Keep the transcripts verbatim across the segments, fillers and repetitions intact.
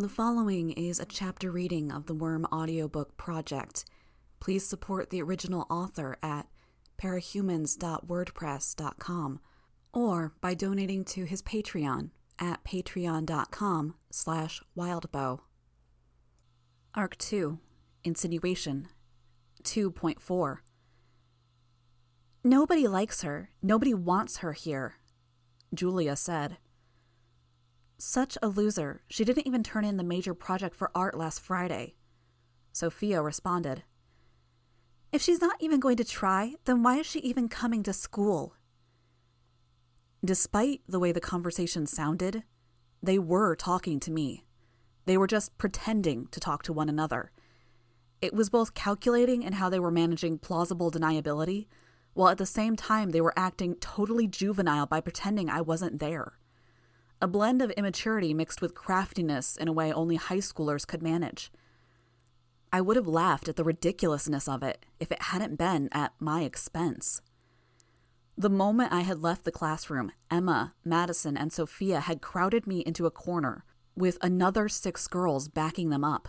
The following is a chapter reading of the Worm audiobook project. Please support the original author at parahumans dot wordpress dot com or by donating to his Patreon at patreon dot com slash wildbow. Arc two, Insinuation, two point four. Nobody likes her. Nobody wants her here, Julia said. Such a loser. She didn't even turn in the major project for art last Friday, Sophia responded. If she's not even going to try, then why is she even coming to school? Despite the way the conversation sounded, they were talking to me. They were just pretending to talk to one another. It was both calculating in how they were managing plausible deniability, while at the same time they were acting totally juvenile by pretending I wasn't there. A blend of immaturity mixed with craftiness in a way only high schoolers could manage. I would have laughed at the ridiculousness of it if it hadn't been at my expense. The moment I had left the classroom, Emma, Madison, and Sophia had crowded me into a corner, with another six girls backing them up.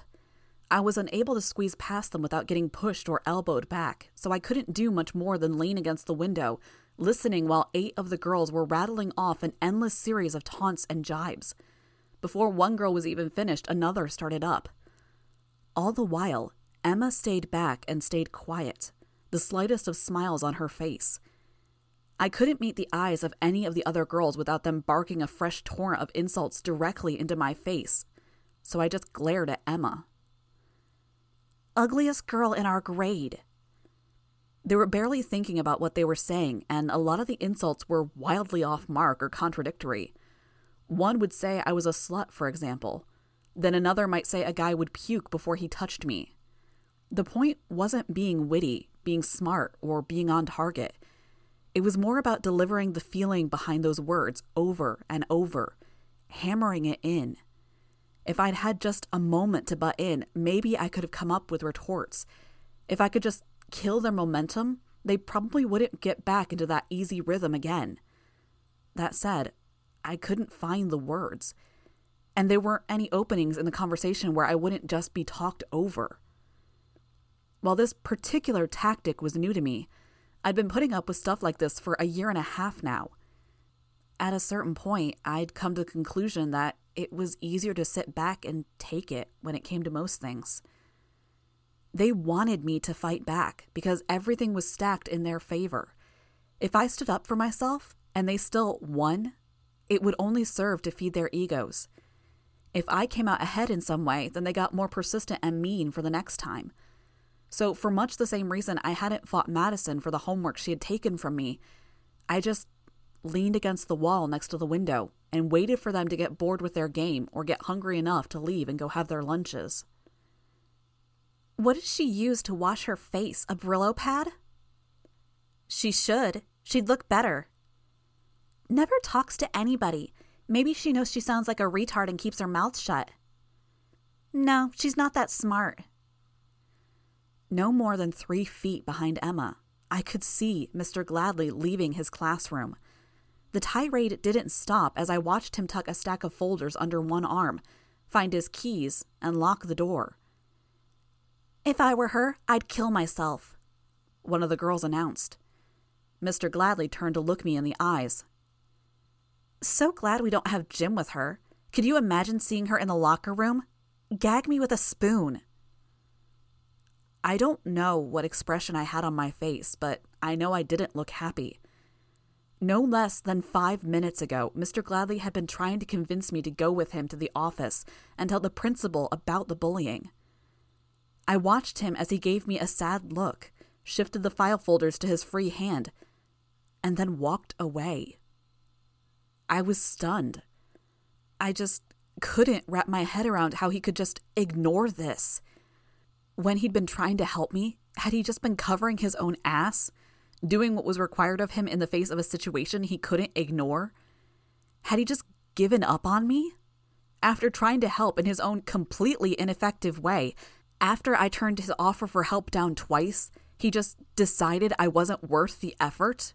I was unable to squeeze past them without getting pushed or elbowed back, so I couldn't do much more than lean against the window, listening while eight of the girls were rattling off an endless series of taunts and jibes. Before one girl was even finished, another started up. All the while, Emma stayed back and stayed quiet, the slightest of smiles on her face. I couldn't meet the eyes of any of the other girls without them barking a fresh torrent of insults directly into my face, so I just glared at Emma. Ugliest girl in our grade. They were barely thinking about what they were saying, and a lot of the insults were wildly off mark or contradictory. One would say I was a slut, for example. Then another might say a guy would puke before he touched me. The point wasn't being witty, being smart, or being on target. It was more about delivering the feeling behind those words over and over, hammering it in. If I'd had just a moment to butt in, maybe I could have come up with retorts. If I could just kill their momentum, they probably wouldn't get back into that easy rhythm again. That said, I couldn't find the words. And there weren't any openings in the conversation where I wouldn't just be talked over. While this particular tactic was new to me, I'd been putting up with stuff like this for a year and a half now. At a certain point, I'd come to the conclusion that it was easier to sit back and take it when it came to most things. They wanted me to fight back because everything was stacked in their favor. If I stood up for myself and they still won, it would only serve to feed their egos. If I came out ahead in some way, then they got more persistent and mean for the next time. So for much the same reason I hadn't fought Madison for the homework she had taken from me, I just leaned against the wall next to the window and waited for them to get bored with their game or get hungry enough to leave and go have their lunches. What did she use to wash her face? A Brillo pad? She should. She'd look better. Never talks to anybody. Maybe she knows she sounds like a retard and keeps her mouth shut. No, she's not that smart. No more than three feet behind Emma, I could see Mister Gladly leaving his classroom. The tirade didn't stop as I watched him tuck a stack of folders under one arm, find his keys, and lock the door. If I were her, I'd kill myself, one of the girls announced. Mister Gladly turned to look me in the eyes. So glad we don't have Jim with her. Could you imagine seeing her in the locker room? Gag me with a spoon. I don't know what expression I had on my face, but I know I didn't look happy. No less than five minutes ago, Mister Gladly had been trying to convince me to go with him to the office and tell the principal about the bullying. I watched him as he gave me a sad look, shifted the file folders to his free hand, and then walked away. I was stunned. I just couldn't wrap my head around how he could just ignore this. When he'd been trying to help me, had he just been covering his own ass, doing what was required of him in the face of a situation he couldn't ignore? Had he just given up on me? After trying to help in his own completely ineffective way, after I turned his offer for help down twice, he just decided I wasn't worth the effort?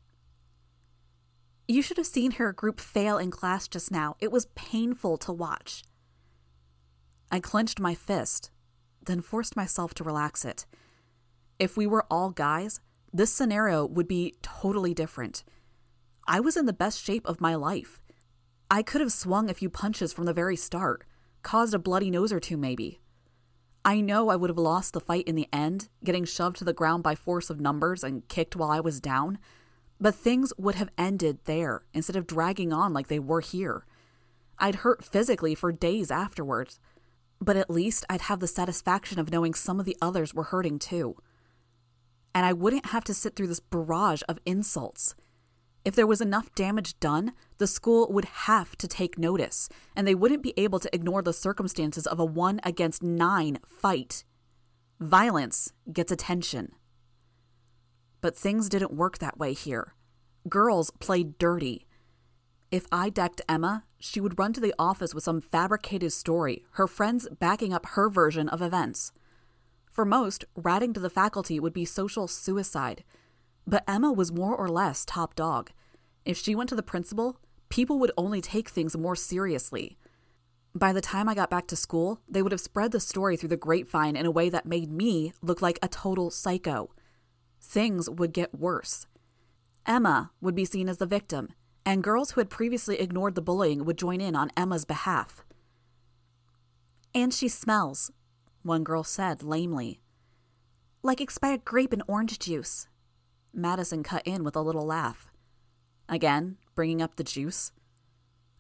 You should have seen her group fail in class just now. It was painful to watch. I clenched my fist, then forced myself to relax it. If we were all guys, this scenario would be totally different. I was in the best shape of my life. I could have swung a few punches from the very start, caused a bloody nose or two maybe. I know I would have lost the fight in the end, getting shoved to the ground by force of numbers and kicked while I was down, but things would have ended there instead of dragging on like they were here. I'd hurt physically for days afterwards, but at least I'd have the satisfaction of knowing some of the others were hurting too. And I wouldn't have to sit through this barrage of insults. If there was enough damage done, the school would have to take notice, and they wouldn't be able to ignore the circumstances of a one against nine fight. Violence gets attention. But things didn't work that way here. Girls played dirty. If I decked Emma, she would run to the office with some fabricated story, her friends backing up her version of events. For most, ratting to the faculty would be social suicide. But Emma was more or less top dog. If she went to the principal, people would only take things more seriously. By the time I got back to school, they would have spread the story through the grapevine in a way that made me look like a total psycho. Things would get worse. Emma would be seen as the victim, and girls who had previously ignored the bullying would join in on Emma's behalf. "And she smells," one girl said lamely. "Like expired grape and orange juice." Madison cut in with a little laugh. Again, bringing up the juice.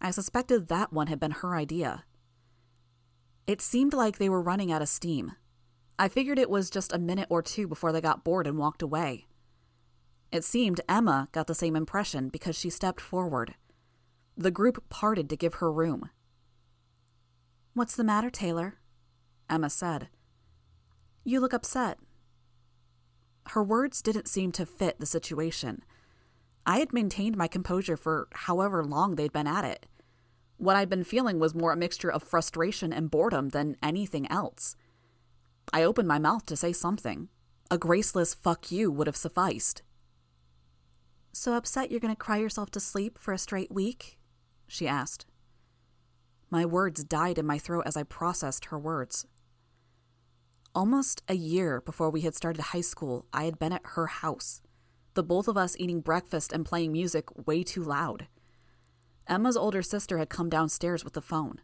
I suspected that one had been her idea. It seemed like they were running out of steam. I figured it was just a minute or two before they got bored and walked away. It seemed Emma got the same impression because she stepped forward. The group parted to give her room. "What's the matter, Taylor?" Emma said. "You look upset." Her words didn't seem to fit the situation. I had maintained my composure for however long they'd been at it. What I'd been feeling was more a mixture of frustration and boredom than anything else. I opened my mouth to say something. A graceless fuck you would have sufficed. "So upset you're going to cry yourself to sleep for a straight week?" she asked. My words died in my throat as I processed her words. Almost a year before we had started high school, I had been at her house, the both of us eating breakfast and playing music way too loud. Emma's older sister had come downstairs with the phone.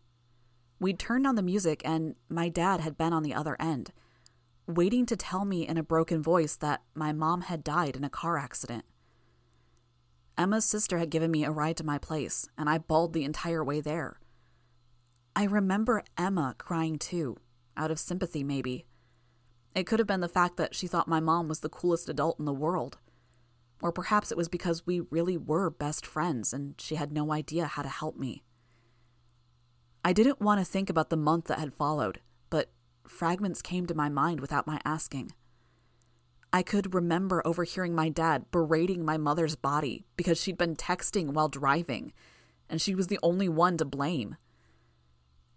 We'd turned on the music and my dad had been on the other end, waiting to tell me in a broken voice that my mom had died in a car accident. Emma's sister had given me a ride to my place, and I bawled the entire way there. I remember Emma crying too, out of sympathy maybe. It could have been the fact that she thought my mom was the coolest adult in the world. Or perhaps it was because we really were best friends and she had no idea how to help me. I didn't want to think about the month that had followed, but fragments came to my mind without my asking. I could remember overhearing my dad berating my mother's body because she'd been texting while driving, and she was the only one to blame.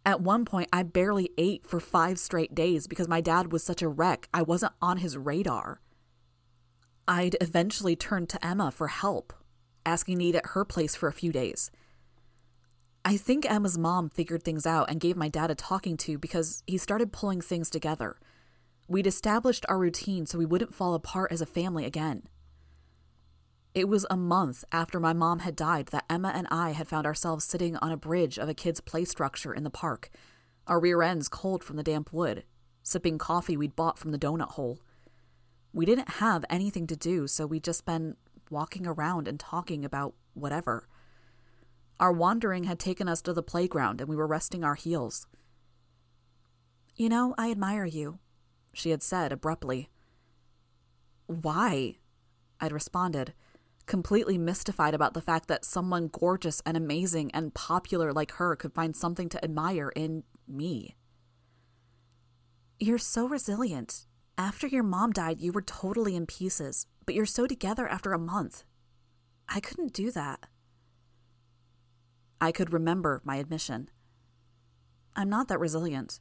At one point, I barely ate for five straight days because my dad was such a wreck, I wasn't on his radar. I'd eventually turned to Emma for help, asking to eat at her place for a few days. I think Emma's mom figured things out and gave my dad a talking to because he started pulling things together. We'd established our routine so we wouldn't fall apart as a family again. It was a month after my mom had died that Emma and I had found ourselves sitting on a bridge of a kid's play structure in the park, our rear ends cold from the damp wood, sipping coffee we'd bought from the donut hole. We didn't have anything to do, so we'd just been walking around and talking about whatever. Our wandering had taken us to the playground, and we were resting our heels. "You know, I admire you," she had said abruptly. "Why?" I'd responded, completely mystified about the fact that someone gorgeous and amazing and popular like her could find something to admire in me. "You're so resilient. After your mom died, you were totally in pieces, but you're so together after a month. I couldn't do that." I could remember my admission. "I'm not that resilient.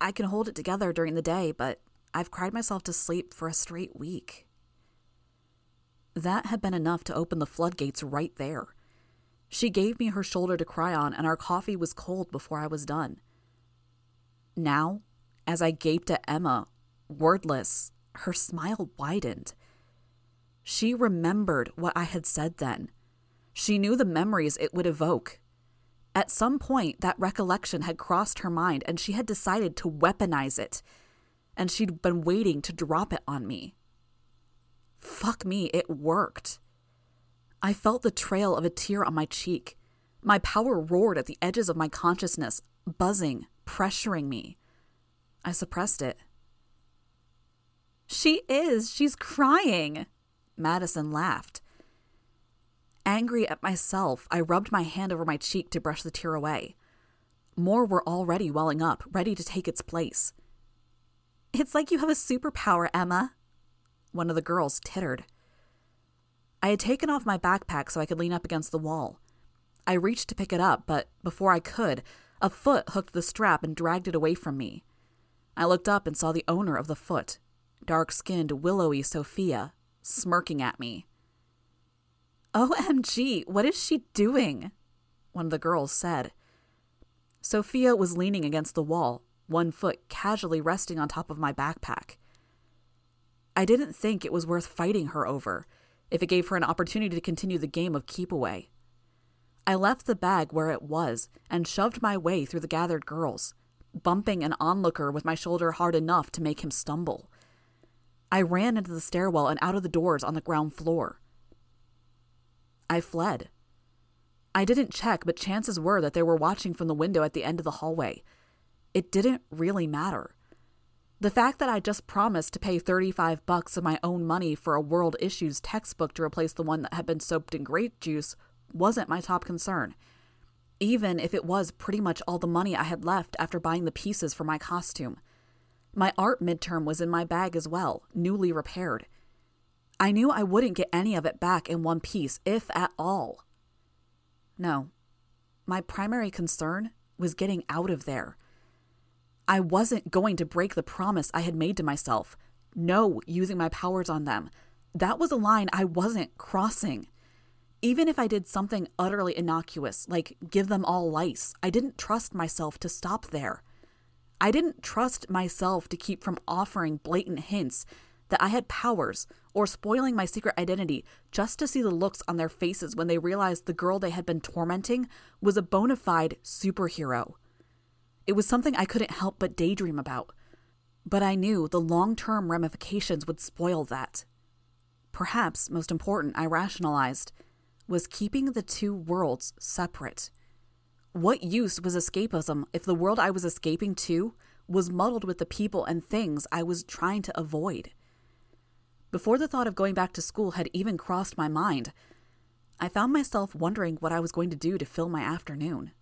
I can hold it together during the day, but I've cried myself to sleep for a straight week." That had been enough to open the floodgates right there. She gave me her shoulder to cry on, and our coffee was cold before I was done. Now, as I gaped at Emma, wordless, her smile widened. She remembered what I had said then. She knew the memories it would evoke. At some point, that recollection had crossed her mind, and she had decided to weaponize it. And she'd been waiting to drop it on me. Fuck me, it worked. I felt the trail of a tear on my cheek. My power roared at the edges of my consciousness, buzzing, pressuring me. I suppressed it. "She is! She's crying!" Madison laughed. Angry at myself, I rubbed my hand over my cheek to brush the tear away. More were already welling up, ready to take its place. "It's like you have a superpower, Emma." One of the girls tittered. I had taken off my backpack so I could lean up against the wall. I reached to pick it up, but before I could, a foot hooked the strap and dragged it away from me. I looked up and saw the owner of the foot, dark-skinned, willowy Sophia, smirking at me. "O M G, what is she doing?" one of the girls said. Sophia was leaning against the wall, one foot casually resting on top of my backpack. I didn't think it was worth fighting her over, if it gave her an opportunity to continue the game of keep-away. I left the bag where it was and shoved my way through the gathered girls, bumping an onlooker with my shoulder hard enough to make him stumble. I ran into the stairwell and out of the doors on the ground floor. I fled. I didn't check, but chances were that they were watching from the window at the end of the hallway. It didn't really matter. The fact that I just promised to pay thirty-five bucks of my own money for a World Issues textbook to replace the one that had been soaked in grape juice wasn't my top concern, even if it was pretty much all the money I had left after buying the pieces for my costume. My art midterm was in my bag as well, newly repaired. I knew I wouldn't get any of it back in one piece, if at all. No, my primary concern was getting out of there. I wasn't going to break the promise I had made to myself. No, using my powers on them. That was a line I wasn't crossing. Even if I did something utterly innocuous, like give them all lice, I didn't trust myself to stop there. I didn't trust myself to keep from offering blatant hints that I had powers or spoiling my secret identity just to see the looks on their faces when they realized the girl they had been tormenting was a bona fide superhero. It was something I couldn't help but daydream about, but I knew the long-term ramifications would spoil that. Perhaps, most important, I rationalized, was keeping the two worlds separate. What use was escapism if the world I was escaping to was muddled with the people and things I was trying to avoid? Before the thought of going back to school had even crossed my mind, I found myself wondering what I was going to do to fill my afternoon.